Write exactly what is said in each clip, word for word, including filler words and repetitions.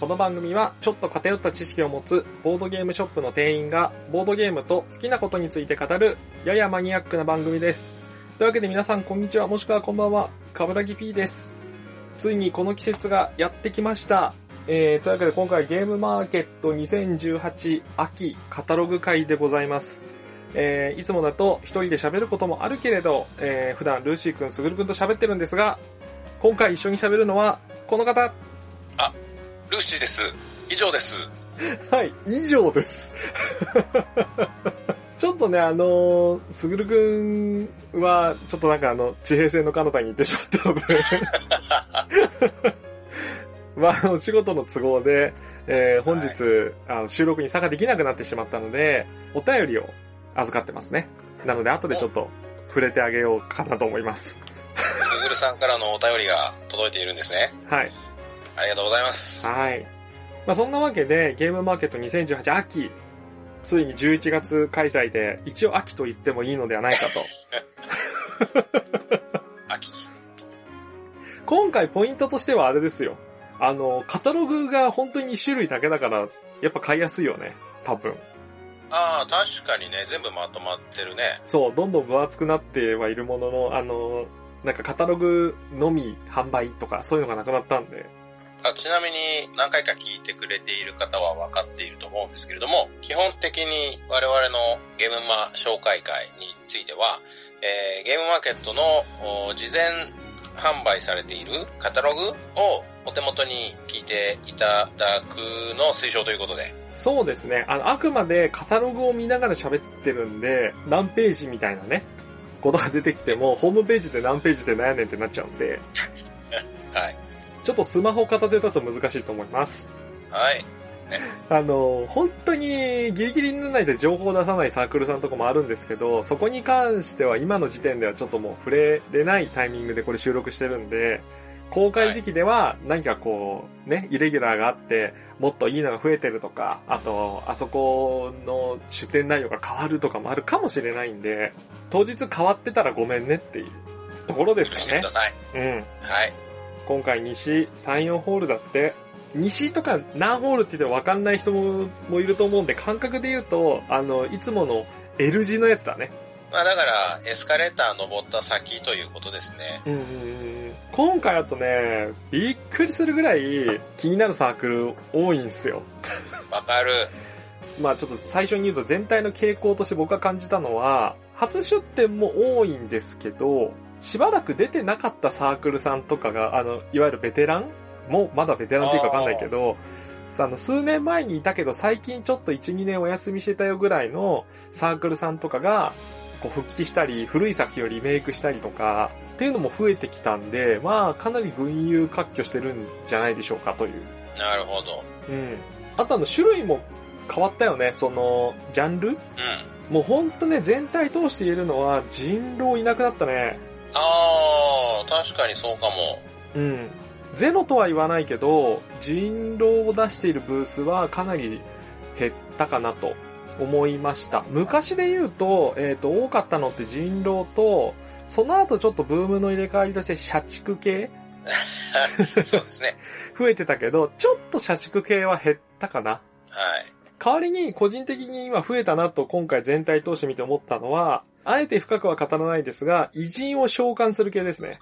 この番組はちょっと偏った知識を持つボードゲームショップの店員がボードゲームと好きなことについて語るややマニアックな番組です。というわけで皆さんこんにちは、もしくはこんばんは、かぶらぎ P です。ついにこの季節がやってきました。えー、というわけで今回ゲームマーケットにせんじゅうはち秋カタログ会でございます。えー、いつもだと一人で喋ることもあるけれど、えー、普段ルーシーくん、すぐるくんと喋ってるんですが、今回一緒に喋るのはこの方。あ、ルーシーです。以上です。はい、以上です。ちょっとね、あのー、すぐるくんはちょっとなんかあの地平線の彼方に行ってしまったのでまあ、お仕事の都合で、えー、本日、はい、あの収録に参加できなくなってしまったので、お便りを預かってますね。なので後でちょっと触れてあげようかなと思います。すぐるさんからのお便りが届いているんですね。はい。ありがとうございます。はい。まあそんなわけでゲームマーケットにせんじゅうはち秋、ついにじゅういちがつ開催で、一応秋と言ってもいいのではないかと。秋。今回ポイントとしてはあれですよ。あのカタログが本当にに種類だけだからやっぱ買いやすいよね。多分。ああ、確かにね、全部まとまってるね。そう、どんどん分厚くなってはいるものの、あの、なんかカタログのみ販売とか、そういうのがなくなったんで。あ、ちなみに何回か聞いてくれている方は分かっていると思うんですけれども、基本的に我々のゲームマ紹介会については、えー、ゲームマーケットの事前販売されているカタログをお手元に聞いていただくのを推奨ということで。そうですね。あの、あくまでカタログを見ながら喋ってるんで、何ページみたいなね、ことが出てきても、ホームページで何ページで悩んでんってなっちゃうんで。はい。ちょっとスマホ片手だと難しいと思います。はい。ね、あの、本当にギリギリにならないで情報を出さないサークルさんとかもあるんですけど、そこに関しては今の時点ではちょっともう触れれないタイミングでこれ収録してるんで、公開時期では何かこうね、イレギュラーがあってもっといいのが増えてるとか、あとあそこの出店内容が変わるとかもあるかもしれないんで、当日変わってたらごめんねっていうところですかね。してください。うん。はい。今回西さん、よんホールだって、西とか何ホールって言って分かんない人もいると思うんで、感覚で言うと、あの、いつもの L 字のやつだね。まあだから、エスカレーター登った先ということですね。うんうんうん。今回だとね、びっくりするぐらい気になるサークル多いんですよ。わかる。まあちょっと最初に言うと全体の傾向として僕が感じたのは、初出展も多いんですけど、しばらく出てなかったサークルさんとかが、あの、いわゆるベテランもうまだベテランっていうかわかんないけど、あの数年前にいたけど最近ちょっと いち、に 年お休みしてたよぐらいのサークルさんとかがこう復帰したり、古い作品をリメイクしたりとかっていうのも増えてきたんで、まあかなり群雄割拠してるんじゃないでしょうかという。なるほど。うん。あとあの種類も変わったよね、そのジャンル。うん。もうほんとね、全体通して言えるのは人狼いなくなったね。あー、確かにそうかも。うん。ゼロとは言わないけど、人狼を出しているブースはかなり減ったかなと思いました。昔で言うと、えっと、多かったのって人狼と、その後ちょっとブームの入れ替わりとして社畜系そうですね。増えてたけど、ちょっと社畜系は減ったかな。はい。代わりに個人的に今増えたなと今回全体通して見て思ったのは、あえて深くは語らないですが、偉人を召喚する系ですね。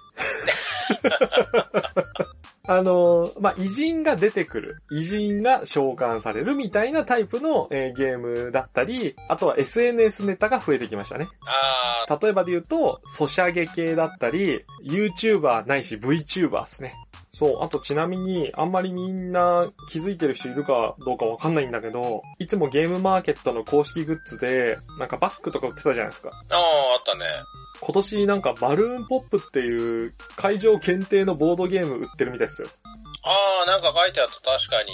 あの、まあ、偉人が出てくる、偉人が召喚されるみたいなタイプの、えー、ゲームだったり、あとは エスエヌエス ネタが増えてきましたね。あー。例えばで言うと、ソシャゲ系だったり、YouTuber ないし VTuber ですね。そう、あとちなみに、あんまりみんな気づいてる人いるかどうかわかんないんだけど、いつもゲームマーケットの公式グッズで、なんかバッグとか売ってたじゃないですか。ああ、あったね。今年なんかバルーンポップっていう会場限定のボードゲーム売ってるみたいですよ。ああ、なんか書いてあった、確かに。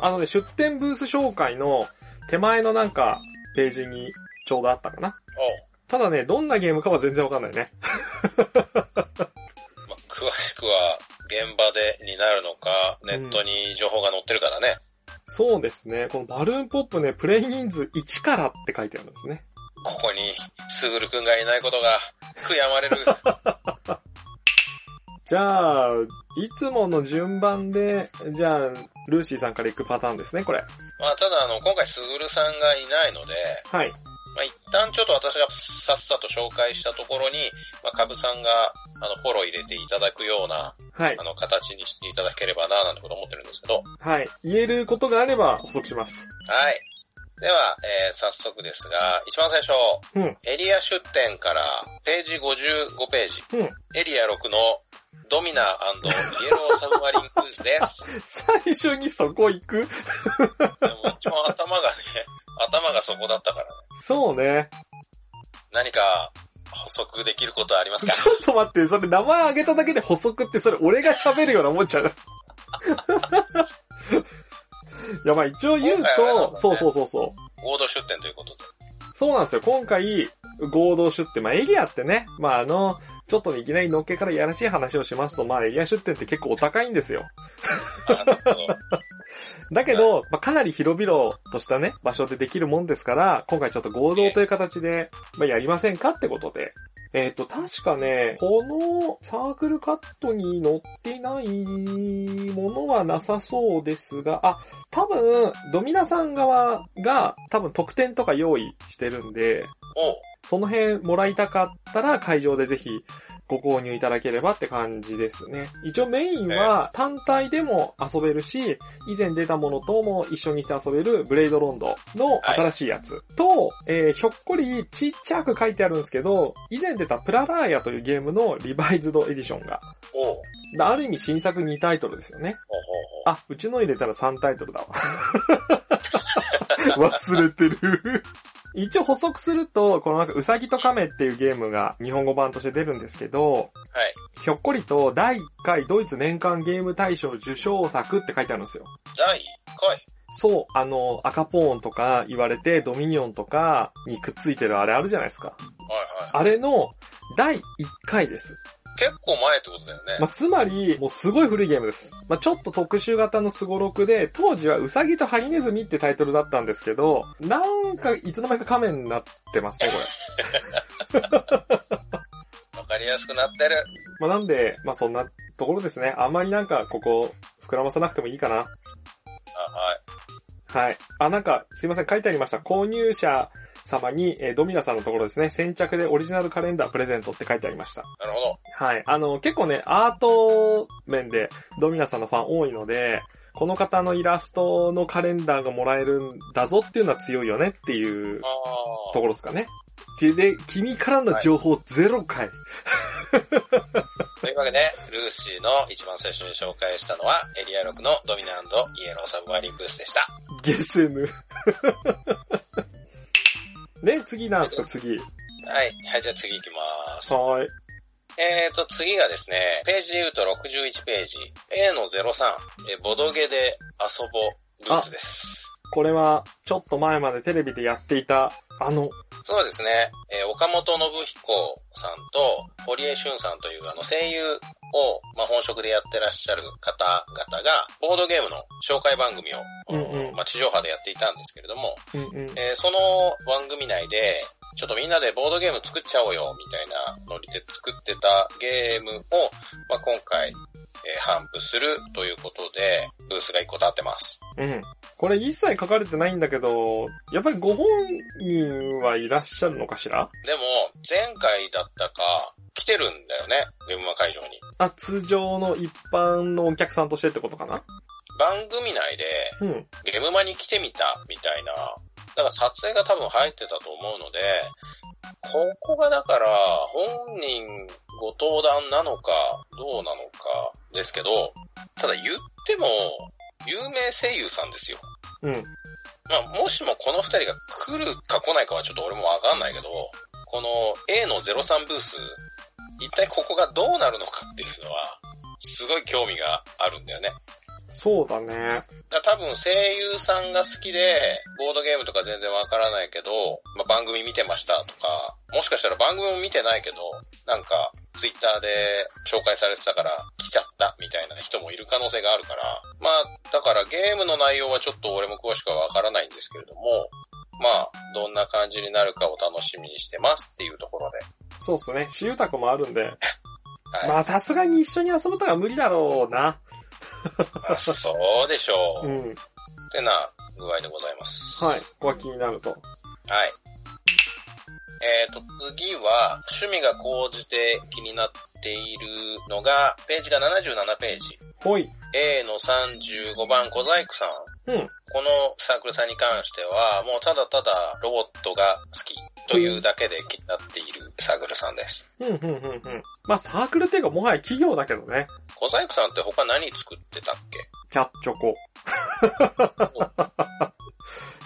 あのね、出店ブース紹介の手前のなんかページにちょうどあったかな。ただね、どんなゲームかは全然わかんないね。ま、詳しくは、現場でになるのか、ネットに情報が載ってるからね、うん、そうですね。このバルーンポップね、プレイ人数いちからって書いてあるんですね。ここにすぐるくんがいないことが悔やまれる。じゃあいつもの順番で、じゃあ、ルーシーさんから行くパターンですね、これ。まあ、ただ、あの、今回、すぐるさんがいないので、はい。まあ、一旦ちょっと私がさっさと紹介したところに、まあ、カブさんが、あの、フォロー入れていただくような、はい。あの、形にしていただければな、なんてこと思ってるんですけど。はい。言えることがあれば、補足します。はい。では、えー、早速ですが、一番最初、うん、エリア出店から、ページごじゅうごページ、うん、エリアろくの、ドミナー&イエローサブマリンクイズです。最初にそこ行く？でも一番頭がね、頭がそこだったからね。そうね。何か補足できることはありますか？ちょっと待って、それ名前挙げただけで補足ってそれ俺が喋るようなもんちゃう。いやまあ一応言うと、ね、そうそうそうそう。合同出店ということで。そうなんですよ。今回合同出店、まあエリアってね、まああの。ちょっとね、いきなりのっけからやらしい話をしますと、まあ、エリア出店って結構お高いんですよ。だけど、まあ、かなり広々としたね、場所でできるもんですから、今回ちょっと合同という形で、まあ、やりませんかってことで。えっと、確かね、このサークルカットに載ってないものはなさそうですが、あ、多分、ドミナさん側が多分特典とか用意してるんで、おその辺もらいたかったら会場でぜひご購入いただければって感じですね。一応メインは単体でも遊べるし、以前出たものとも一緒にして遊べるブレイドロンドの新しいやつと、えー、ひょっこりちっちゃく書いてあるんですけど、以前出たプララーヤというゲームのリバイズドエディションが。ある意味新作にタイトルですよね。あ、うちの入れたらさんタイトルだわ。忘れてる。一応補足すると、このなんかうさぎと亀っていうゲームが日本語版として出るんですけど、はい。ひょっこりとだいいっかいドイツ年間ゲーム大賞受賞作って書いてあるんですよ。だいいっかい？そう、あの、赤ポーンとか言われてドミニオンとかにくっついてるあれあるじゃないですか。はいはい。あれのだいいっかいです。結構前ってことだよね。まあ、つまり、もうすごい古いゲームです。まあ、ちょっと特集型のスゴロクで、当時はウサギとハリネズミってタイトルだったんですけど、なんかいつの間にか亀になってますね、これ。わかりやすくなってる。まあ、なんで、まあ、そんなところですね。あんまりなんか、ここ、膨らまさなくてもいいかな。あ、はい。はい。あ、なんか、すいません、書いてありました。購入者様に、えー、ドミナさんのところですね、先着でオリジナルカレンダープレゼントって書いてありました。なるほど。はい。あの、結構ね、アート面でドミナさんのファン多いので、この方のイラストのカレンダーがもらえるんだぞっていうのは強いよねっていうところですかね。で、君からの情報ゼロ回。はい、というわけで、ルーシーの一番最初に紹介したのは、エリアろくのドミナ&イエローサブマリンブースでした。ゲスヌ。で、次なんですか、次。はい。はい、じゃあ次行きまーす。はーい。えーと、次がですね、ページで言うとろくじゅういちページ、A のゼロさん、ボドゲで遊ぼブースです。これは、ちょっと前までテレビでやっていた、あの。そうですね、えー、岡本信彦さんと、堀江俊さんというあの声優を、まあ、本職でやってらっしゃる方々が、ボードゲームの紹介番組を、うんうん、まあ、地上波でやっていたんですけれども、うんうんえー、その番組内で、ちょっとみんなでボードゲーム作っちゃおうよ、みたいなノリで作ってたゲームを、まあ、今回、えー、頒布するということで、ブースがいっこ立ってます。うん。これ一切書かれてないんだけど、やっぱりご本人はいらっしゃるのかしら？でも、前回だったか、来てるんだよね、ゲーム会場に。あ、通常の一般のお客さんとしてってことかな？番組内で、うん、ゲームマに来てみた、みたいな。だから撮影が多分入ってたと思うので、ここがだから本人ご登壇なのかどうなのかですけど、ただ言っても有名声優さんですよ。うん。まあもしもこの二人が来るか来ないかはちょっと俺もわかんないけど、この A のゼロさんブース、一体ここがどうなるのかっていうのはすごい興味があるんだよね。そうだね。だ多分声優さんが好きで、ボードゲームとか全然わからないけど、まあ、番組見てましたとか、もしかしたら番組も見てないけど、なんかツイッターで紹介されてたから来ちゃったみたいな人もいる可能性があるから、まあだからゲームの内容はちょっと俺も詳しくはわからないんですけれども、まあどんな感じになるかを楽しみにしてますっていうところで。そうっすね。私有宅もあるんで。はい、まあさすがに一緒に遊ぶとは無理だろうな。まあ、そうでしょう。うん。ってな具合でございます。はい。ここは気になると。はい。えーと、次は、趣味が高じて気になっているのが、ページがななじゅうななページ。ほい。A のさんじゅうごばん小細工さん。うん。このサークルさんに関しては、もうただただロボットが好きというだけで気になっているサークルさんです。うん、うん、うん、うん。まあ、サークルっていうかもはや企業だけどね。小細工さんって他何作ってたっけ？キャッチョコ。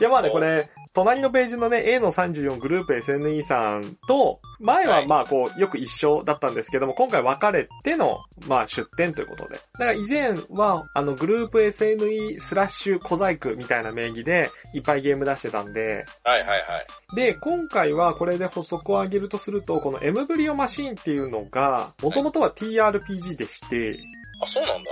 いや、まあね、これ、隣のページのね、A のさんじゅうよんグループ エスエヌイー さんと、前はまあこう、よく一緒だったんですけども、今回分かれての、まあ出展ということで。だから以前は、あの、グループ エスエヌイー スラッシュ小細工みたいな名義で、いっぱいゲーム出してたんで。はいはいはい。で、今回はこれで補足を挙げるとすると、このエムブリオマシーンっていうのが、もともとは ティーアールピージー でして。あ、そうなんだ。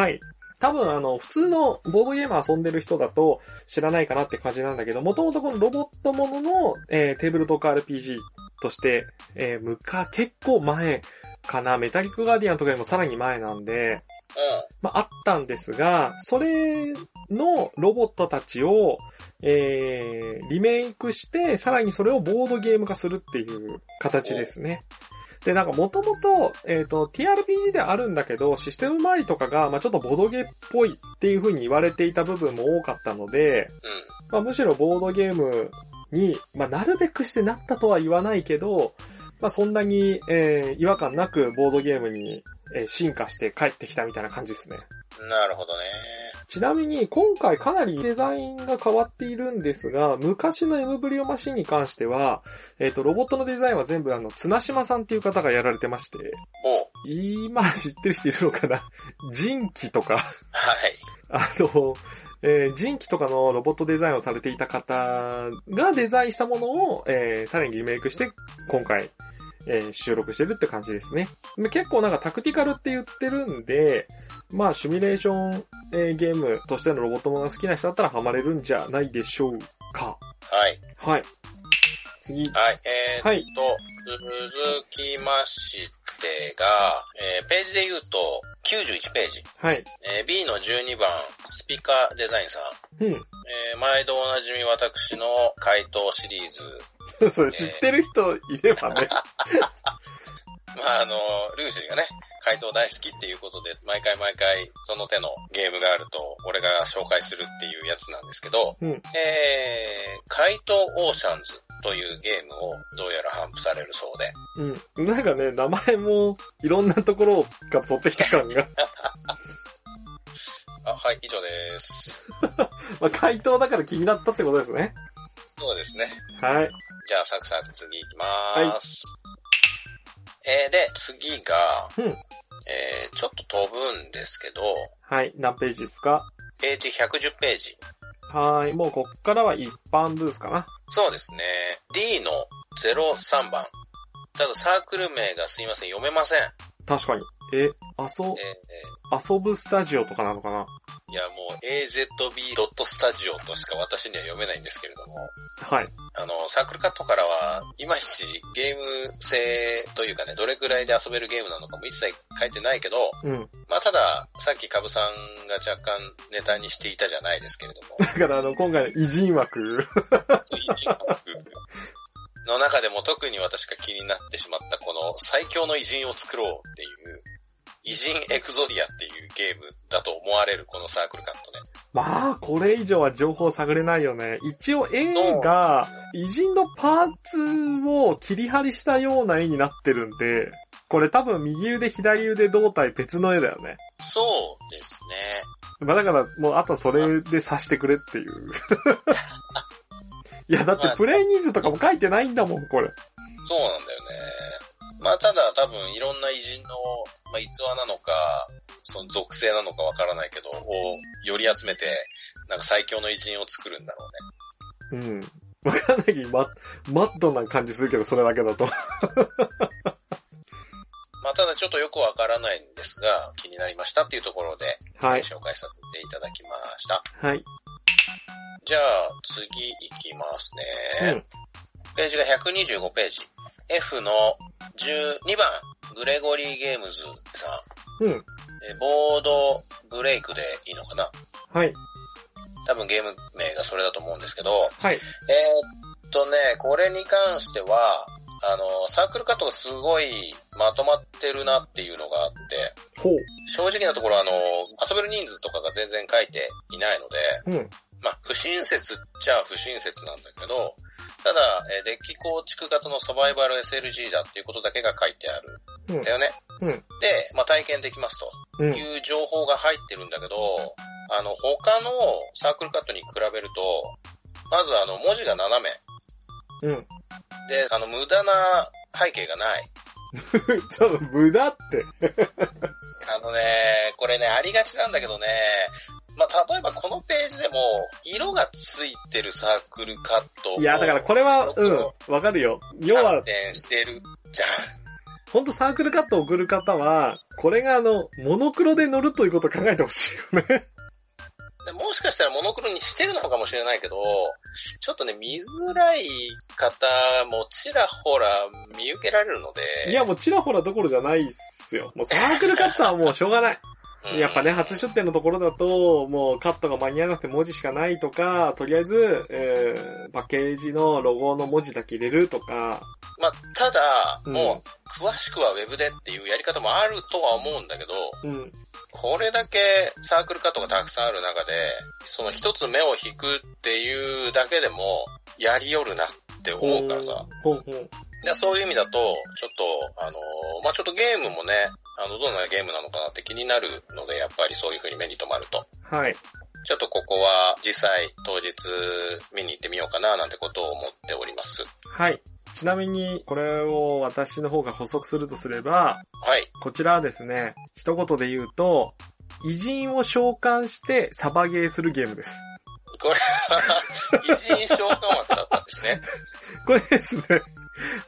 はい。多分あの、普通のボードゲーム遊んでる人だと知らないかなって感じなんだけど、もともとこのロボットものの、えー、テーブルトーク アールピージー として、えー、むか、結構前かな、メタリックガーディアンとかよりもさらに前なんで、まあ、あったんですが、それのロボットたちを、えー、リメイクして、さらにそれをボードゲーム化するっていう形ですね。で、なんか元々、えっと、ティーアールピージー であるんだけど、システム周りとかが、まあちょっとボドゲっぽいっていう風に言われていた部分も多かったので、うん、まあむしろボードゲームに、まあなるべくしてなったとは言わないけど、まあそんなに、えー、違和感なくボードゲームに、えー、進化して帰ってきたみたいな感じですね。なるほどね。ちなみに今回かなりデザインが変わっているんですが、昔のエムブリオマシンに関しては、えっと、ロボットのデザインは全部あの、綱島さんっていう方がやられてまして。お。今知ってる人いるのかな？人気とか。はい。あの、えー、人気とかのロボットデザインをされていた方がデザインしたものを、えー、さらにリメイクして、今回、えー、収録してるって感じですね。結構なんかタクティカルって言ってるんで、まあシミュレーション、えー、ゲームとしてのロボットものが好きな人だったらハマれるんじゃないでしょうか。はい。はい。次。はい。えー、っと、はい、続きましてが、えー、ページで言うときゅうじゅういちページ。はい。えー、B のじゅうにばん、スピカデザインさん。うん。えー、毎度おなじみ私の回答シリーズ。それ知ってる人いればね。まああの、ルーシーがね、回答大好きっていうことで、毎回毎回その手のゲームがあると、俺が紹介するっていうやつなんですけど、うん、えー、回答オーシャンズというゲームをどうやら頒布されるそうで。うん。なんかね、名前もいろんなところが取ってきた感が。あ、はい、以上です。まあ、回答だから気になったってことですね。そうですね。はい。じゃあ、サクサク次行きまーす。はい、えー、で、次が、うん、えー、ちょっと飛ぶんですけど、はい、何ページですか？ページひゃくじゅうページ。はーい、もうこっからは一般ブースかな。そうですね。D のぜろさんばん。ただサークル名がすいません、読めません。確かに。え、あそ、えー、遊ぶスタジオとかなのかな？いや、もう エーゼットビードットスタジオ としか私には読めないんですけれども。はい。あの、サークルカットからは、いまいちゲーム性というかね、どれくらいで遊べるゲームなのかも一切書いてないけど、うん。まあ、ただ、さっきカブさんが若干ネタにしていたじゃないですけれども。だからあの、今回の偉人枠。そう、偉人枠。の中でも特に私が気になってしまったこの最強の偉人を作ろうっていう、偉人エクゾディアっていうゲームだと思われるこのサークルカットね。まあ、これ以上は情報探れないよね。一応絵が偉人のパーツを切り張りしたような絵になってるんで、これ多分右腕左腕胴体別の絵だよね。そうですね。まあだからもうあとはそれで指してくれっていう。いやだってプレイ人数とかも書いてないんだもん、これ。そうなんだよね。まあただ多分いろんな偉人の、まあ、逸話なのか、その属性なのかわからないけど、をより集めて、なんか最強の偉人を作るんだろうね。うん。わかんないけど、マッ、マッドな感じするけど、それだけだと。まあただちょっとよくわからないんですが、気になりましたっていうところで、はい、紹介させていただきました。はい。じゃあ次行きますね。うん、ページがひゃくにじゅうごページ。F のじゅうにばん、グレゴリーゲームズさん、うん、ボードブレイクでいいのかな、はい。多分ゲーム名がそれだと思うんですけど、はい。えー、っとね、これに関しては、あの、サークルカットがすごいまとまってるなっていうのがあって、ほう。正直なところ、あの、遊べる人数とかが全然書いていないので、うん。まあ、不親切っちゃ不親切なんだけど、ただ、えー、デッキ構築型のサバイバル エスエルジー だっていうことだけが書いてある。うん。だよね。うん。で、まあ、体験できますという情報が入ってるんだけど、うん、あの、他のサークルカットに比べると、まずあの、文字が斜め。うん。で、あの、無駄な背景がない。ちょっと無駄って。あのね、これね、ありがちなんだけどね、まあ、例えばこのページでも、色がついてるサークルカットを。いや、だからこれは、うん、わかるよ。要は。反転してるじゃん。ほんとサークルカットを送る方は、これがあの、モノクロで乗るということを考えてほしいよね。もしかしたらモノクロにしてるのかもしれないけど、ちょっとね、見づらい方もちらほら見受けられるので。いや、もうちらほらどころじゃないっすよ。もうサークルカットはもうしょうがない。やっぱね、初出店のところだと、もうカットが間に合わなくて文字しかないとか、とりあえず、えー、パッケージのロゴの文字だけ入れるとか。まあ、ただ、うん、もう、詳しくはウェブでっていうやり方もあるとは思うんだけど、うん、これだけサークルカットがたくさんある中で、その一つ目を引くっていうだけでも、やりよるなって思うからさ。ほうほう。じゃあそういう意味だと、ちょっと、あのー、まあ、ちょっとゲームもね、あの、どんなゲームなのかなって気になるので、やっぱりそういう風に目に留まると。はい。ちょっとここは実際当日見に行ってみようかななんてことを思っております。はい。ちなみに、これを私の方が補足するとすれば、はい。こちらはですね、一言で言うと、偉人を召喚してサバゲーするゲームです。これは、偉人召喚枠だったんですね。これですね。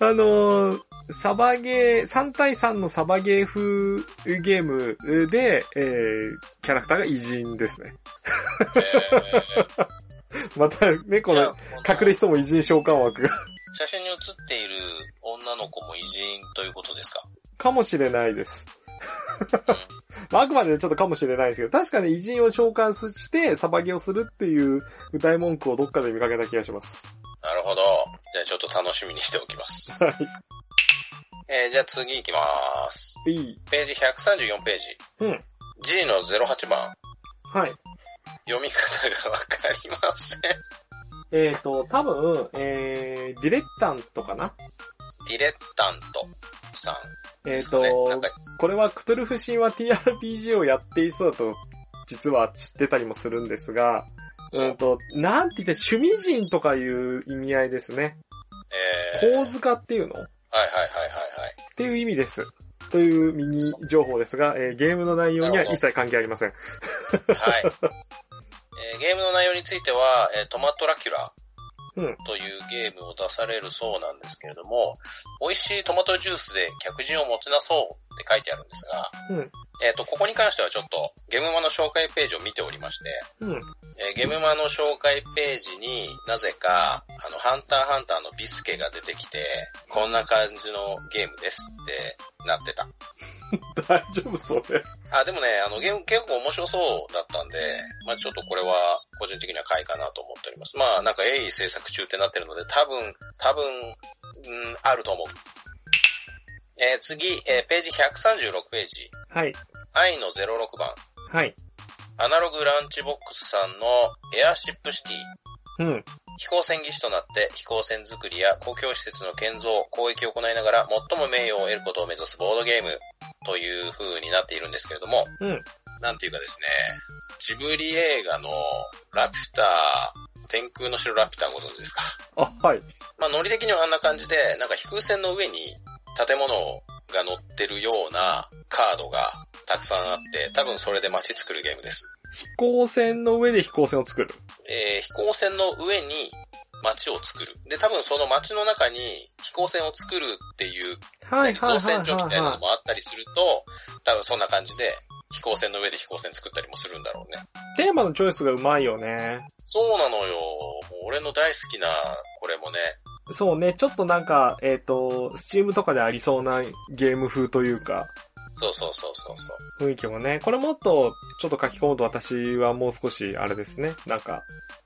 あのー、サバゲー、さんたいさんのサバゲー風ゲームで、えー、キャラクターが偉人ですね。えー、またね、この隠れ人も偉人召喚枠が。写真に写っている女の子も偉人ということですか？かもしれないです。あくまでちょっとかもしれないですけど、確かに偉人を召喚してサバゲーをするっていう歌い文句をどっかで見かけた気がします。なるほど。じゃあちょっと楽しみにしておきます。はい。えー、じゃあ次行きまーす。B。ページひゃくさんじゅうよんページ。うん。G のゼロはちばん。はい。読み方がわかりません。えーと、多分、えー、ディレッタントかな？ディレッタントさん、ね。えーと、これはクトゥルフ神話 ティーアールピージー をやっている人だと、実は知ってたりもするんですが、うんと、なんて言って、趣味人とかいう意味合いですね。えー。構図家っていうの？はいはいはいはいはい。っていう意味です。というミニ情報ですが、えー、ゲームの内容には一切関係ありません。はい、えー。ゲームの内容については、えー、トマトラキュラというゲームを出されるそうなんですけれども、うん、美味しいトマトジュースで客人をもてなそうって書いてあるんですが、うん、えっと、ここに関してはちょっとゲムマの紹介ページを見ておりまして、うん、えー、ゲムマの紹介ページになぜか、あの、ハンターハンターのビスケが出てきて、こんな感じのゲームですってなってた。大丈夫それ。あ、でもね、あの、ゲーム結構面白そうだったんで、まぁ、あ、ちょっとこれは個人的には買いかなと思っております。まぁ、あ、なんか鋭意制作中ってなってるので、多分、多分、うん、あると思う。えー、次、えー、ページひゃくさんじゅうろくページ。はい。愛のゼロろくばん。はい。アナログランチボックスさんのエアシップシティ。うん。飛行船技師となって飛行船作りや公共施設の建造、攻撃を行いながら最も名誉を得ることを目指すボードゲームという風になっているんですけれども、うん、なんていうかですね、ジブリ映画のラピュタ、天空の城ラピュタご存知ですか？あ、はい。まあ、ノリ的にはあんな感じで、なんか飛空船の上に建物が乗ってるようなカードがたくさんあって、多分それで街作るゲームです。飛行船の上で飛行船を作る。えー、飛行船の上に街を作る。で、多分その街の中に飛行船を作るっていう、はい、造船所みたいなのもあったりすると、多分そんな感じで飛行船の上で飛行船作ったりもするんだろうね。テーマのチョイスがうまいよね。そうなのよ。俺の大好きな、これもね、そうね、ちょっとなんか、えっと、Steam とかでありそうなゲーム風というか。そうそうそうそうそう。雰囲気もね、これもっとちょっと書き込むと私はもう少しあれですね、なんか、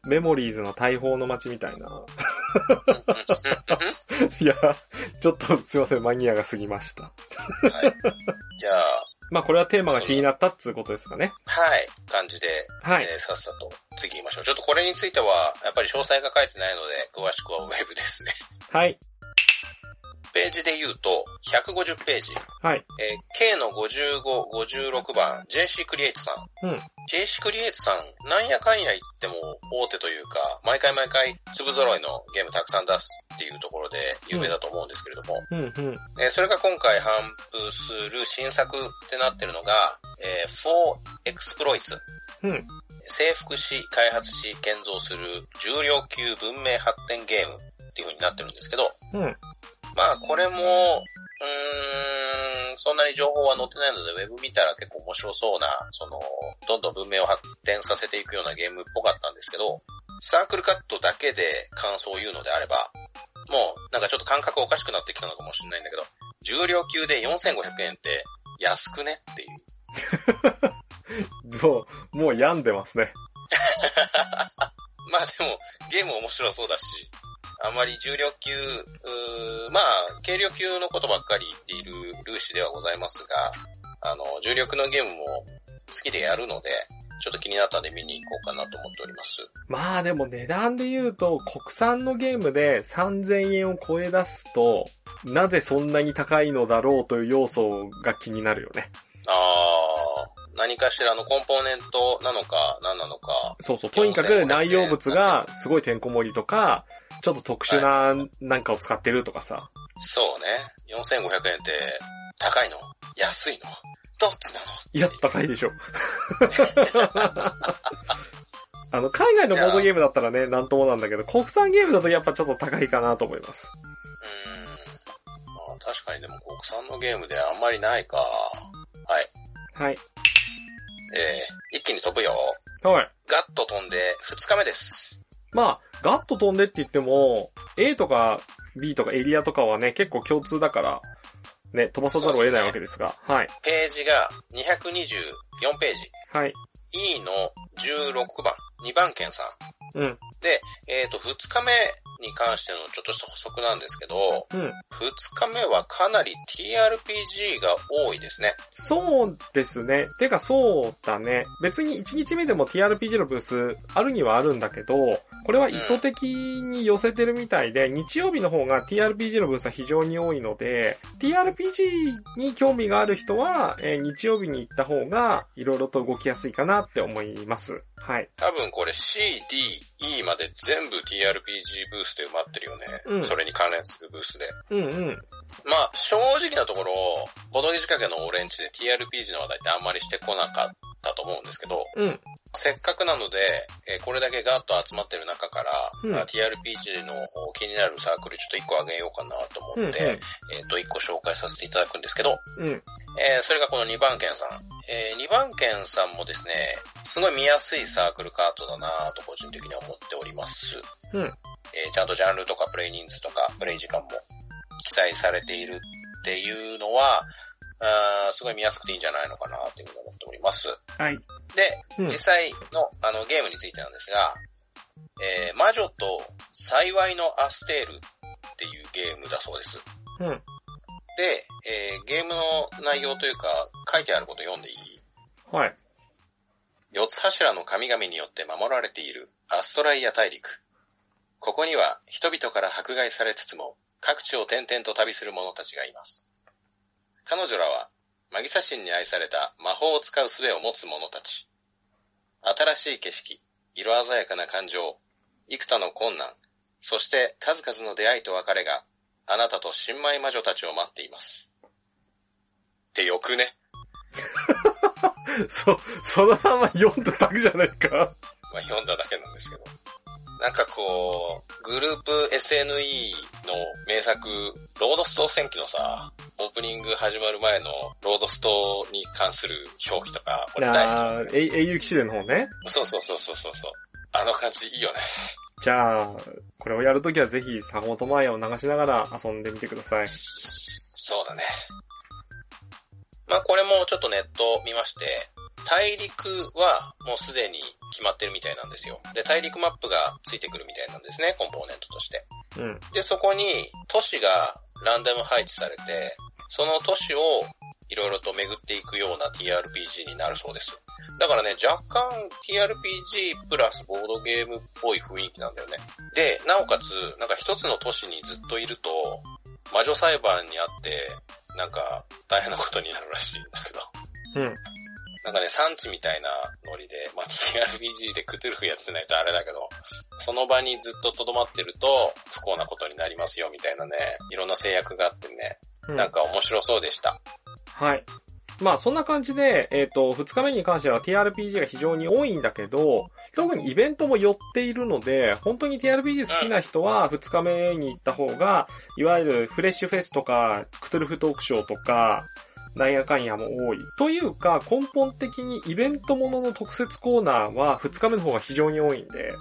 メモリーズの大砲の街みたいな。いや、ちょっとすいません、マニアが過ぎました。はい。じゃあ、まあこれはテーマが気になったっつうことですかね。はい。感じで、はい、えー、さっさと次行きましょう。ちょっとこれについては、やっぱり詳細が書いてないので、詳しくはウェブですね。はい。ページで言うと、ひゃくごじゅうページ。はい。えー、K のごじゅうご、ごじゅうろくばん、ジェーシー クリエイツさん。うん。ジェーシー クリエイツさん、なんやかんや言っても大手というか、毎回毎回粒揃いのゲームたくさん出すっていうところで有名だと思うんですけれども、うんうんうん、えー、それが今回反布する新作ってなってるのが、えー、For Exploits。うん。征服し、開発し、建造する重量級文明発展ゲームっていう風になってるんですけど、うん。まあこれもうーんそんなに情報は載ってないのでウェブ見たら結構面白そうなそのどんどん文明を発展させていくようなゲームっぽかったんですけど、サークルカットだけで感想を言うのであればもうなんかちょっと感覚おかしくなってきたのかもしれないんだけど、重量級でよんせんごひゃくえんって安くねっていうどうもう病んでますねまあでもゲーム面白そうだしあまり重量級、うーまあ、軽量級のことばっかり言っているルーシではございますが、あの、重量級のゲームも好きでやるので、ちょっと気になったんで見に行こうかなと思っております。まあでも値段で言うと、国産のゲームでさんぜんえんを超え出すと、なぜそんなに高いのだろうという要素が気になるよね。あー。何かしらのコンポーネントなのか何なのか。そうそう。とにかく内容物がすごいてんこ盛りとか、ちょっと特殊ななんかを使ってるとかさ。はい、そうね。よんせんごひゃくえんって高いの？安いの？どっちなの？いや、高いでしょ。あの、海外のボードゲームだったらね、なんともなんだけど、国産ゲームだとやっぱちょっと高いかなと思います。うーん。まあ確かにでも国産のゲームであんまりないか。はい。はい。えー、一気に飛ぶよ。はい。ガッと飛んでふつかめです。まあ、ガッと飛んでって言っても、A とか B とかエリアとかはね、結構共通だから、ね、飛ばさざるを得ないわけですが、そうですね。はい。ページがにひゃくにじゅうよんページ。はい。E のじゅうろくばん、にばんけんさん。うん。で、えっと、ふつかめに関してのちょっとした補足なんですけど、うん。ふつかめはかなり ティーアールピージー が多いですね。そうですね。てかそうだね。別にいちにちめでも ティーアールピージー のブースあるにはあるんだけど、これは意図的に寄せてるみたいで、うん、日曜日の方が ティーアールピージー のブースは非常に多いので、ティーアールピージー に興味がある人は、えー、日曜日に行った方がいろいろと動きやすいかなって思います。はい。多分これ C、D、E まで全部 ティーアールピージー ブースで埋まってるよね。うん、それに関連するブースで。うんうん。まあ、正直なところ、ボドゲ仕掛けのオレンジで ティーアールピージー の話題ってあんまりしてこなかったと思うんですけど、うん、せっかくなので、えー、これだけガーッと集まってる中から、うん、ティーアールピージー の気になるサークルちょっといっこあげようかなと思って、うんうん、えっと、いっこ紹介させていただくんですけど、うん、えー、それがこのにばんけんさん。えー、にばんけんさんもですね、すごい見やすいサークルカートだなぁと個人的には思っております。うん、えー、ちゃんとジャンルとかプレイ人数とかプレイ時間も記載されているっていうのは、あーすごい見やすくていいんじゃないのかなというふうに思っております。はい。で、うん、実際のあのゲームについてなんですが、えー、魔女と幸いのアステールっていうゲームだそうです。うん。で、えー、ゲームの内容というか書いてあること読んでいい？はい。四つ柱の神々によって守られているアストライア大陸。ここには人々から迫害されつつも各地を転々と旅する者たちがいます。彼女らはマギサ神に愛された魔法を使う術を持つ者たち。新しい景色、色鮮やかな感情、幾多の困難、そして数々の出会いと別れがあなたと新米魔女たちを待っています。ってよくね。そ、そのまま読んだだけじゃないか。まあ読んだだけなんですけど。なんかこう、グループ エスエヌイー の名作、ロードスト戦記のさ、オープニング始まる前のロードストに関する表記とか、俺大好き。ああ、英雄騎士伝の方ね。そうそうそうそうそう。あの感じいいよね。じゃあこれをやるときはぜひ坂本真綾を流しながら遊んでみてください。そうだね。まあこれもちょっとネット見まして、大陸はもうすでに決まってるみたいなんですよ。で、大陸マップがついてくるみたいなんですね、コンポーネントとして。うん。で、そこに都市がランダム配置されて、その都市をいろいろと巡っていくような ティーアールピージー になるそうです。だからね、若干 ティーアールピージー プラスボードゲームっぽい雰囲気なんだよね。で、なおかつ、なんか一つの都市にずっといると、魔女裁判にあって、なんか大変なことになるらしいんだけど。うん。なんかね、産地みたいなノリで、まあ、ティーアールピージー でクトゥルフやってないとあれだけど、その場にずっと留まってると不幸なことになりますよみたいなね、いろんな制約があってね、うん、なんか面白そうでした。はい。まあそんな感じで、えっと、ふつかめに関しては ティーアールピージー が非常に多いんだけど、特にイベントも寄っているので、本当に ティーアールピージー 好きな人はふつかめに行った方が、いわゆるフレッシュフェスとか、クトゥルフトークショーとか、なんやかんやも多い。というか、根本的にイベントものの特設コーナーはふつかめの方が非常に多いんで。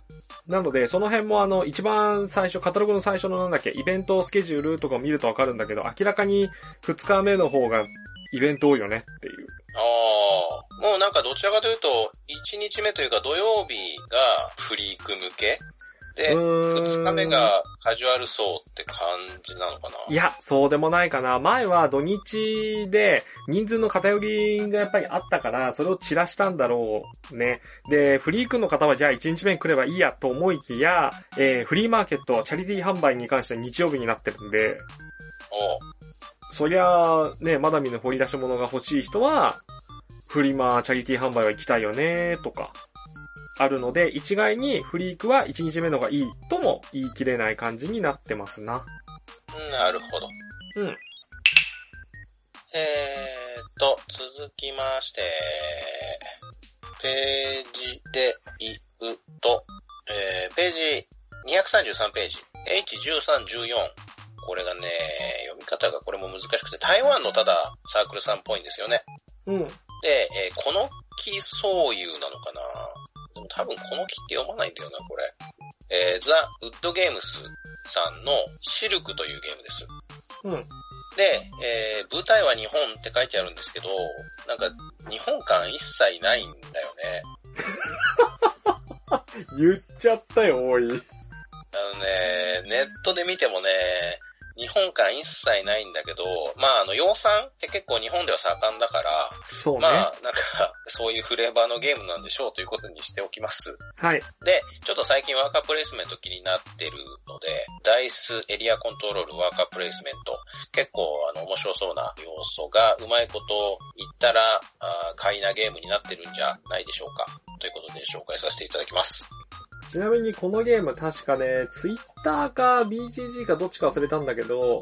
なので、その辺もあの、一番最初、カタログの最初のなんだっけ、イベントスケジュールとかを見るとわかるんだけど、明らかにふつかめの方がイベント多いよねっていう。ああ、もうなんかどちらかというと、いちにちめというか土曜日がフリーク向けで、ふつかめがカジュアル層って感じなのかな？いや、そうでもないかな。前は土日で人数の偏りがやっぱりあったから、それを散らしたんだろうね。で、フリークの方はじゃあいちにちめに来ればいいやと思いきや、えー、フリーマーケット、チャリティー販売に関しては日曜日になってるんで、おそりゃ、ね、まだ見ぬ掘り出し物が欲しい人は、フリマ、チャリティー販売は行きたいよね、とか。あるので、一概にフリークはいちにちめのがいいとも言い切れない感じになってますな。なるほど。うん。えーっと、続きまして、ページで言うと、えー、ページ、にひゃくさんじゅうさんページ、エイチいちさんいちよん。これがね、読み方がこれも難しくて、台湾のただサークルさんっぽいんですよね。うん。で、えー、この木そういうなのかな、多分この木って読まないんだよな、これ。えー、ザ・ウッドゲームスさんのシルクというゲームです。うん。で、えー、舞台は日本って書いてあるんですけど、なんか、日本感一切ないんだよね。言っちゃったよ、おい。あのね、ネットで見てもね、日本感一切ないんだけど、まああの養蚕って結構日本では盛んだから、そうね、まあなんかそういうフレーバーのゲームなんでしょうということにしておきます。はい。で、ちょっと最近ワーカープレイスメント気になってるので、ダイスエリアコントロールワーカープレイスメント結構あの面白そうな要素がうまいこと言ったらあ買いなゲームになってるんじゃないでしょうかということで紹介させていただきます。ちなみにこのゲーム確かね、ツイッターか ビージージー かどっちか忘れたんだけど、う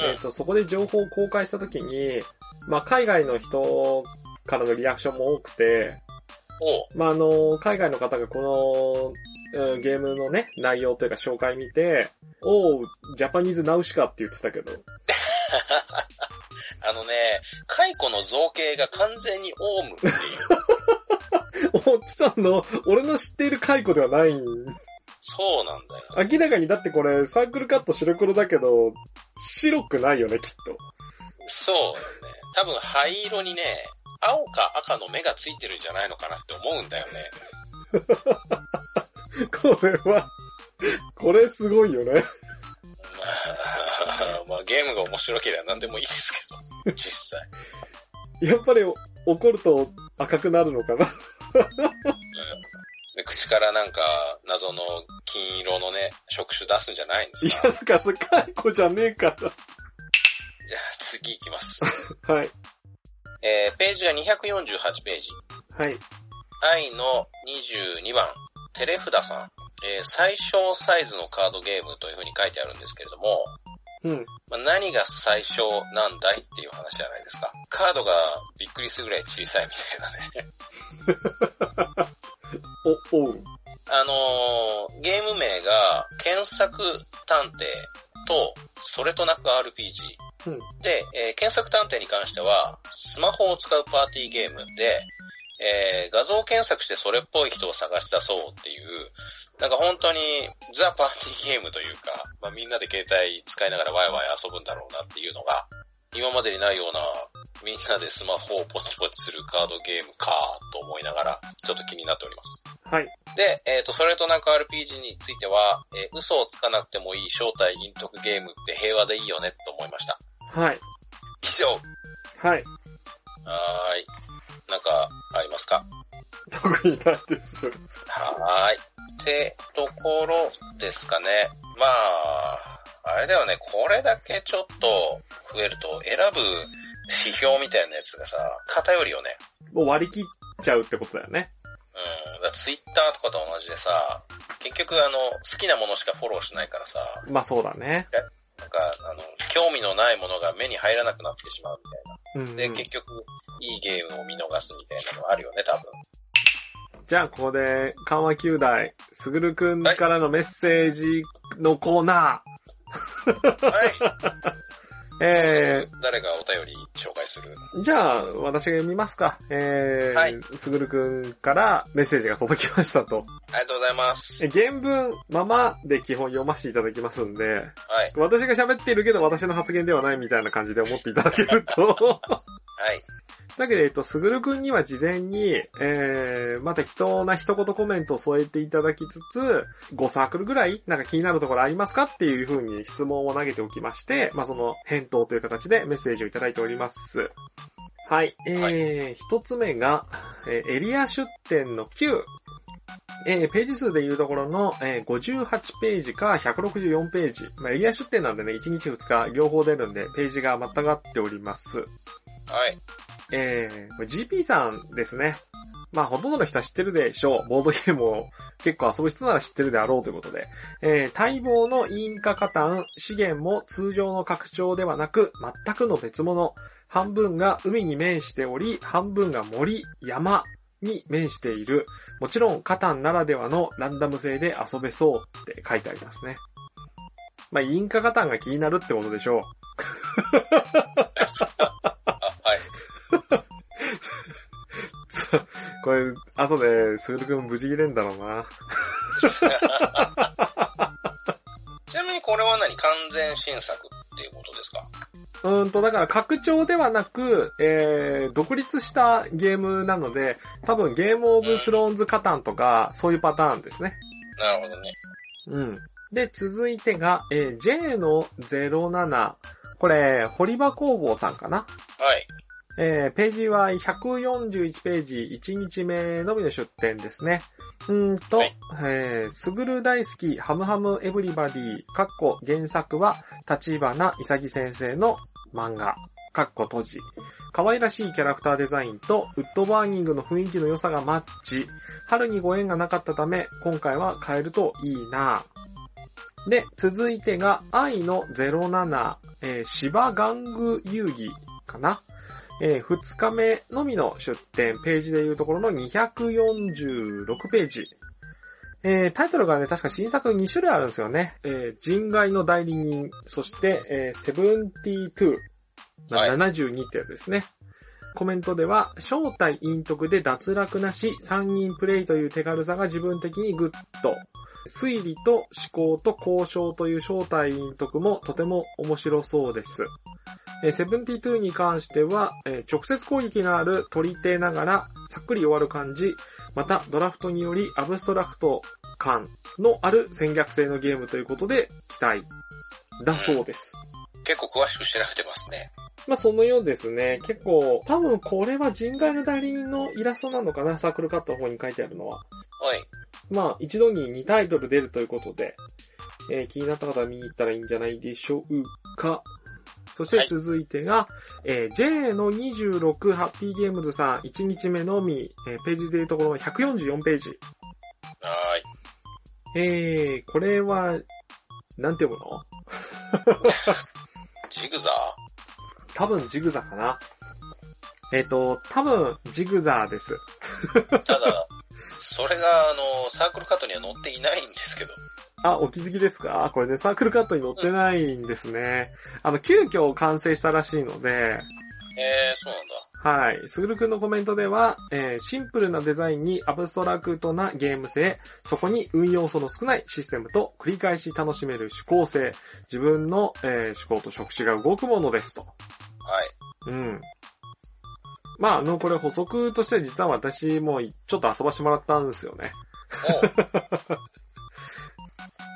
ん、えっと、そこで情報を公開したときに、まあ、海外の人からのリアクションも多くて、おまあ、あの、海外の方がこの、うん、ゲームのね、内容というか紹介見て、おう、ジャパニーズナウシカって言ってたけど。あのね、カイコの造形が完全にオウムっていう。おっちさんの、俺の知っている解雇ではない。そうなんだよ。明らかにだってこれ、サークルカット白黒だけど、白くないよね、きっと。そうね。多分灰色にね、青か赤の目がついてるんじゃないのかなって思うんだよね。これは、これすごいよね。まあ、まあ、ゲームが面白ければ何でもいいですけど、実際。やっぱり怒ると赤くなるのかな。で口からなんか謎の金色のね触手出すんじゃないんですか。いやなんかそれカイコじゃねえから。じゃあ次行きます。はい。えー、ページがにひゃくよんじゅうはちページ。はい。愛のにじゅうにばんテレフダさん、えー、最小サイズのカードゲームという風に書いてあるんですけれども。うん。まあ、何が最小なんだいっていう話じゃないですか。カードがびっくりするぐらい小さいみたいなね。お、おう。あのー、ゲーム名が、検索探偵と、それとなく アールピージー。うん。で、えー、検索探偵に関しては、スマホを使うパーティーゲームで、えー、画像検索してそれっぽい人を探したそうっていう、なんか本当にザ・パーティーゲームというか、まあ、みんなで携帯使いながらワイワイ遊ぶんだろうなっていうのが、今までにないようなみんなでスマホをポチポチするカードゲームかと思いながらちょっと気になっております。はい。で、えっと、それとなんか アールピージー については、えー、嘘をつかなくてもいい正体隠匿ゲームって平和でいいよねと思いました。はい。以上。はい。はーい。なんかありますか？特にないです。はーい。ってところですかね。まあ、あれだよね、これだけちょっと増えると選ぶ指標みたいなやつがさ、偏るよね。もう割り切っちゃうってことだよね。うん。だからツイッターとかと同じでさ、結局あの、好きなものしかフォローしないからさ。まあそうだね。なんか、あの、興味のないものが目に入らなくなってしまうみたいな。うんうん、で、結局、いいゲームを見逃すみたいなのあるよね、多分。じゃあ、ここで、緩和球大、すぐるくんからのメッセージのコーナー。はい。えー、誰がお便り紹介する？じゃあ、私が見ますか。えー、はい。すぐるくんからメッセージが届きましたと。ありがとうございます。原文、ままで基本読ませていただきますんで、はい。私が喋っているけど、私の発言ではないみたいな感じで思っていただけると。はい。だけど、えっと、すぐるくんには事前に、えー、まあ、適当な一言コメントを添えていただきつつ、ごサークルぐらい、なんか気になるところありますかっていう風に質問を投げておきまして、まあ、その返答という形でメッセージをいただいております。はい。えー、はい、一つ目が、えー、エリア出店のきゅう。えー、ページ数でいうところの、えー、ごじゅうはちページかひゃくろくじゅうよんページ。まあ、エリア出店なんでね、いちにちふつか両方出るんで、ページがまたがっております。はい。えー、ジーピー さんですね。まあ、ほとんどの人は知ってるでしょう。ボードゲームを結構遊ぶ人なら知ってるであろうということで。えー、待望のインカ加担、資源も通常の拡張ではなく、全くの別物。半分が海に面しており、半分が森、山に面している。もちろん、加担ならではのランダム性で遊べそうって書いてありますね。まあ、インカ加担が気になるってことでしょう。これ、後で、すぐるくん無事切れんだろうな。ちなみにこれは何？完全新作っていうことですか？うーんと、だから拡張ではなく、えー、独立したゲームなので、多分ゲームオブスローンズカタンとか、うん、そういうパターンですね。なるほどね。うん。で、続いてが、えー、J のゼロなな。これ、堀場工房さんかな？はい。えー、ページはひゃくよんじゅういちページいちにちめのみの出展ですね。うんと、はい、えー、すぐる大好きハムハムエブリバディ、かっこ原作は立花いさぎ先生の漫画、かっこ閉じ。可愛らしいキャラクターデザインとウッドバーニングの雰囲気の良さがマッチ。春にご縁がなかったため、今回は変えるといいなぁ。で、続いてが愛のゼロなな、えー、芝玩具遊戯かな。えー、ふつかめのみの出展、ページでいうところのにひゃくよんじゅうろくページ。えー、タイトルがね、確か新作に種類あるんですよね。えー、人外の代理人、そして、えー、ななじゅうに、はい、ななじゅうにってやつですね。コメントでは、正体隠匿で脱落なし、さんにんプレイという手軽さが自分的にグッと。推理と思考と交渉という正体隠匿もとても面白そうです。えー、ななじゅうにに関しては、えー、直接攻撃のある取り手ながらさっくり終わる感じ、またドラフトによりアブストラクト感のある戦略性のゲームということで期待だそうです。うん、結構詳しく調べてますね。まあ、そのようですね。結構、多分これは人外の代理人のイラストなのかな、サークルカットの方に書いてあるのは。はい。まあ、一度ににタイトル出るということで、えー、気になった方は見に行ったらいいんじゃないでしょうか。そして続いてが、はい、えー、J のにじゅうろくハッピーゲームズさん、いちにちめのみ、えー、ページでいうところのひゃくよんじゅうよんページ。はーい。えー、これは、なんて読むの？ジグザー？多分ジグザーかな。えっ、ー、と、多分ジグザーです。ただ、それが、あの、サークルカットには載っていないんですけど。あ、お気づきですか？これね、サークルカットに載ってないんですね。うん、あの、急遽完成したらしいので。えー、そうなんだ。はい。スグル君のコメントでは、えー、シンプルなデザインにアブストラクトなゲーム性、そこに運用素の少ないシステムと繰り返し楽しめる趣向性、自分の、えー、思考と触手が動くものですと。はい。うん。まあ、あの、これ補足として実は私もちょっと遊ばしてもらったんですよね。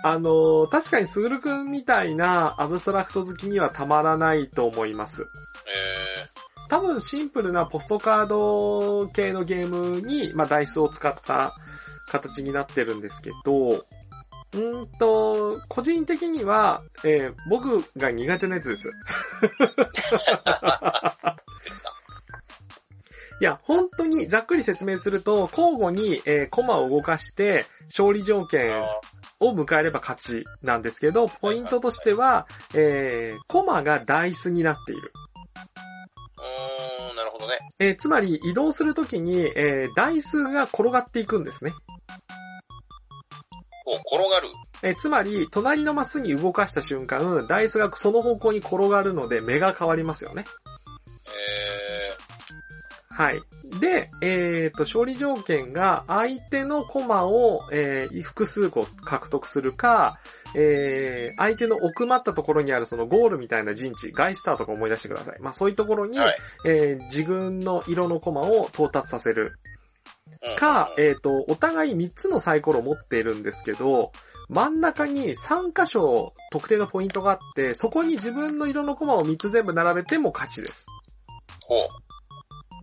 あの、確かにスグル君みたいなアブストラクト好きにはたまらないと思います。えー多分シンプルなポストカード系のゲームに、まあ、ダイスを使った形になってるんですけど、んーと、個人的には、えー、僕が苦手なやつです。いや、本当にざっくり説明すると、交互に、えー、コマを動かして、勝利条件を迎えれば勝ちなんですけど、ポイントとしては、えー、コマがダイスになっている。うーん、なるほどね。えー、つまり移動するときに、えー、ダイスが転がっていくんですね。お、転がる。えー、つまり隣のマスに動かした瞬間、ダイスがその方向に転がるので目が変わりますよね。えー、はい。で、えっと勝利条件が相手のコマを、えー、複数個獲得するか、えー、相手の奥まったところにあるそのゴールみたいな陣地、ガイスターとか思い出してください。まあそういうところに、はい、えー、自分の色のコマを到達させるか、えっとお互いみっつのサイコロを持っているんですけど、真ん中にさん箇所特定のポイントがあって、そこに自分の色のコマをみっつ全部並べても勝ちです。ほう。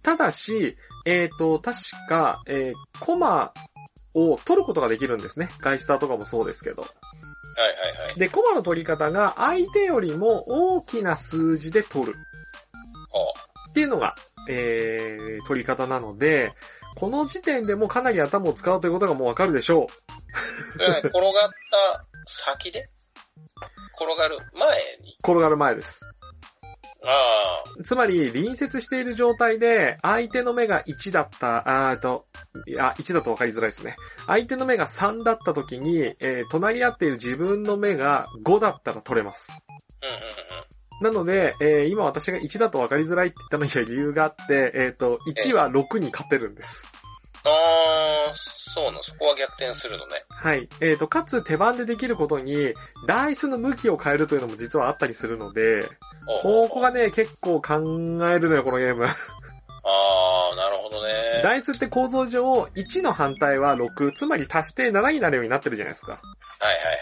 ただし、えっと、確か、えー、コマを取ることができるんですね。ガイスターとかもそうですけど。はいはいはい。で、コマの取り方が相手よりも大きな数字で取る。っていうのが、えー、取り方なので、この時点でもかなり頭を使うということがもうわかるでしょう。うん、転がった先で転がる前に転がる前です。ああ。つまり、隣接している状態で、相手の目がいちだった、あーと、いや、いちだと分かりづらいですね。相手の目がさんだった時に、えー、隣り合っている自分の目がごだったら取れます。うんうんうん。なので、えー、今私がいちだと分かりづらいって言ったのには理由があって、えっと、いちはろくに勝てるんです。あー、そうな、そこは逆転するのね。はい。えっと、かつ手番でできることに、ダイスの向きを変えるというのも実はあったりするので、ここがね、結構考えるのよ、このゲーム。あー、なるほどね。ダイスって構造上、いちの反対はろく、つまり足してななになるようになってるじゃないですか。はいはいはい。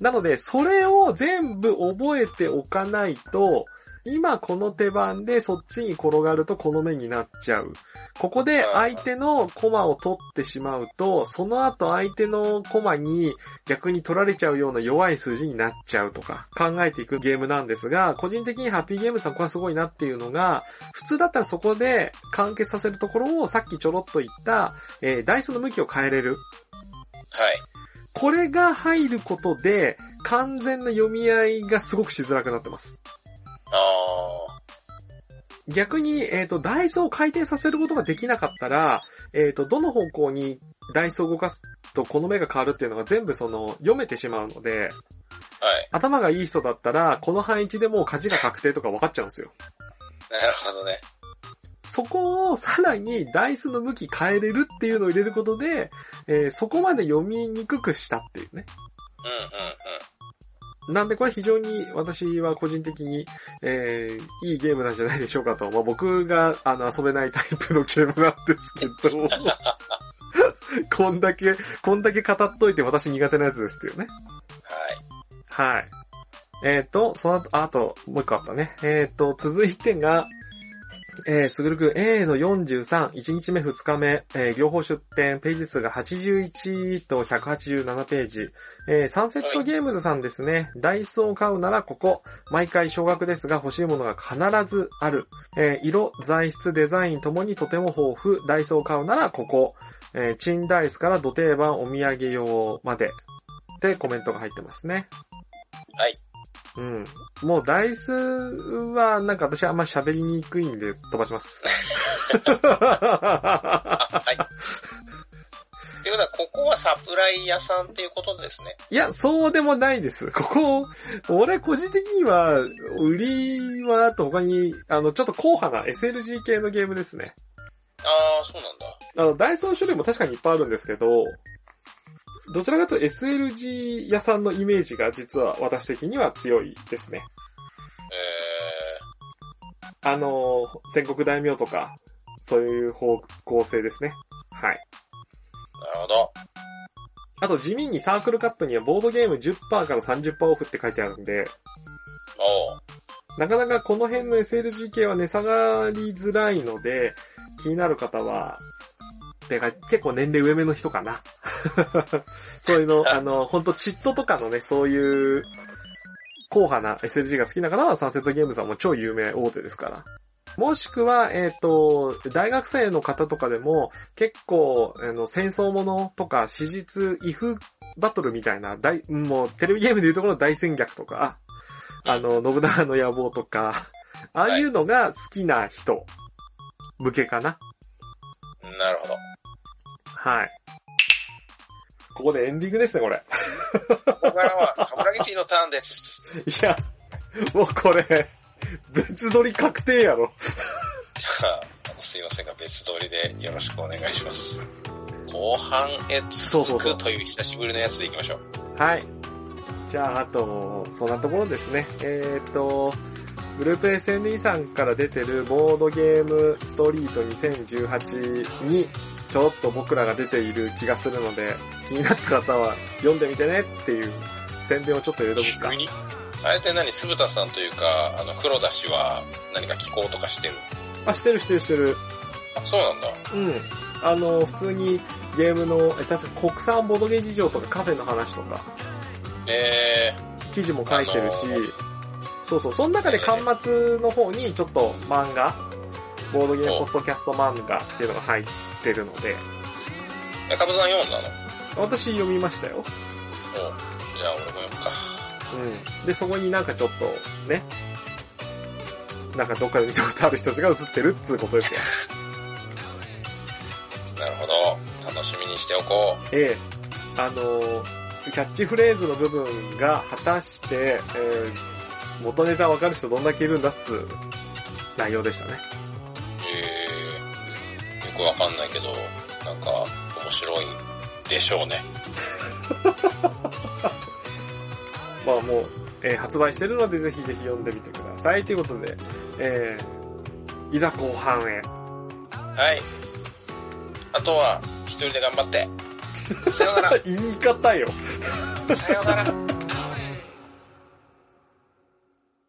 なので、それを全部覚えておかないと、今この手番でそっちに転がるとこの目になっちゃう。ここで相手のコマを取ってしまうと、その後相手のコマに逆に取られちゃうような弱い数字になっちゃうとか考えていくゲームなんですが、個人的にハッピーゲームさんここはすごいなっていうのが、普通だったらそこで完結させるところをさっきちょろっと言った、えー、ダイスの向きを変えれる。はい。これが入ることで完全な読み合いがすごくしづらくなってます。あー、逆に、えっと、ダイスを回転させることができなかったら、えっと、どの方向にダイスを動かすとこの目が変わるっていうのが全部その、読めてしまうので、はい。頭がいい人だったら、この範囲でもう勝ちが確定とか分かっちゃうんですよ。なるほどね。そこをさらにダイスの向き変えれるっていうのを入れることで、えー、そこまで読みにくくしたっていうね。うんうんうん。なんでこれ非常に私は個人的に、えー、いいゲームなんじゃないでしょうかと。まあ、僕があの遊べないタイプのゲームなんですけど、こんだけ、こんだけ語っといて私苦手なやつですっていうね。はい。はい。えっと、その後、あと、もう一個あったね。えっと、続いてが、えー、すぐるく A のよんじゅうさん、いちにちめふつかめ、えー、両方出展、ページ数がはちじゅういちとひゃくはちじゅうななページ、えー、サンセットゲームズさんですね、ダイスを買うならここ、毎回少額ですが欲しいものが必ずある、えー、色、材質、デザインともにとても豊富、ダイスを買うならここ、えー、チンダイスから土定番お土産用まで、ってコメントが入ってますね。はい。うん。もう、ダイスは、なんか私あんま喋りにくいんで飛ばします。はい。といういうことは、ここはサプライ屋さんっていうことですね。いや、そうでもないです。ここ、俺個人的には、売りは、あと他に、あの、ちょっと硬派な エスエルジー 系のゲームですね。ああ、そうなんだ。あの、ダイソーの種類も確かにいっぱいあるんですけど、どちらかというと エスエルジー 屋さんのイメージが実は私的には強いですね。えー、あの、戦国大名とか、そういう方向性ですね。はい。なるほど。あと地味にサークルカットにはボードゲーム じゅっパーセント から さんじゅっパーセント オフって書いてあるんで、おう、なかなかこの辺の エスエルジー 系は値下がりづらいので、気になる方は、てか結構年齢上目の人かな。そういうの、あの、ほんとチットとかのね、そういう、硬派な エスエルジー が好きな方はサンセットゲームさんも超有名大手ですから。もしくは、えっと、大学生の方とかでも、結構、あの、戦争ものとか、史実、イフバトルみたいな、大、もう、テレビゲームでいうところの大戦略とか、あの、信長の野望とか、ああいうのが好きな人向けかな。はい、なるほど。はい。ここでエンディングですね、これ。ここからは、カムラギティのターンです。いや、もうこれ、別撮り確定やろ。じゃあ、あのすいませんが、別撮りでよろしくお願いします。後半へ続くという久しぶりのやつでいきましょう。はい。じゃあ、あと、そんなところですね。えーっと、グループ エスエヌイー さんから出てるボードゲームストリートにせんじゅうはちに、ちょっと僕らが出ている気がするので、気になった方は読んでみてねっていう宣伝をちょっと入れとくか。急にあれって何、須田さんというか、あの、黒田氏は何か寄稿とかしてる？あ、してるしてるしてる。あ、そうなんだ。うん。あの、普通にゲームの、え、確か国産ボードゲーム事情とかカフェの話とか。えー。記事も書いてるし、そうそう、その中で巻末の方にちょっと漫画、ボードゲームポッドキャスト漫画っていうのが入ってるので。え、カブさん読んだの？私読みましたよ。おう、じゃあ俺も読むか。うん、でそこになんかちょっとね、なんかどっかで見たことある人たちが映ってるっつうことですよ。なるほど、楽しみにしておこう。ええ、あのキャッチフレーズの部分が果たして、えー、元ネタわかる人どんだけいるんだっつう内容でしたね。えー、よくわかんないけどなんか面白いでしょうね。まあもう、えー、発売してるのでぜひぜひ読んでみてくださいということで、えー、いざ後半へ。はい。あとは一人で頑張って。さよなら。言い方よ。さよなら。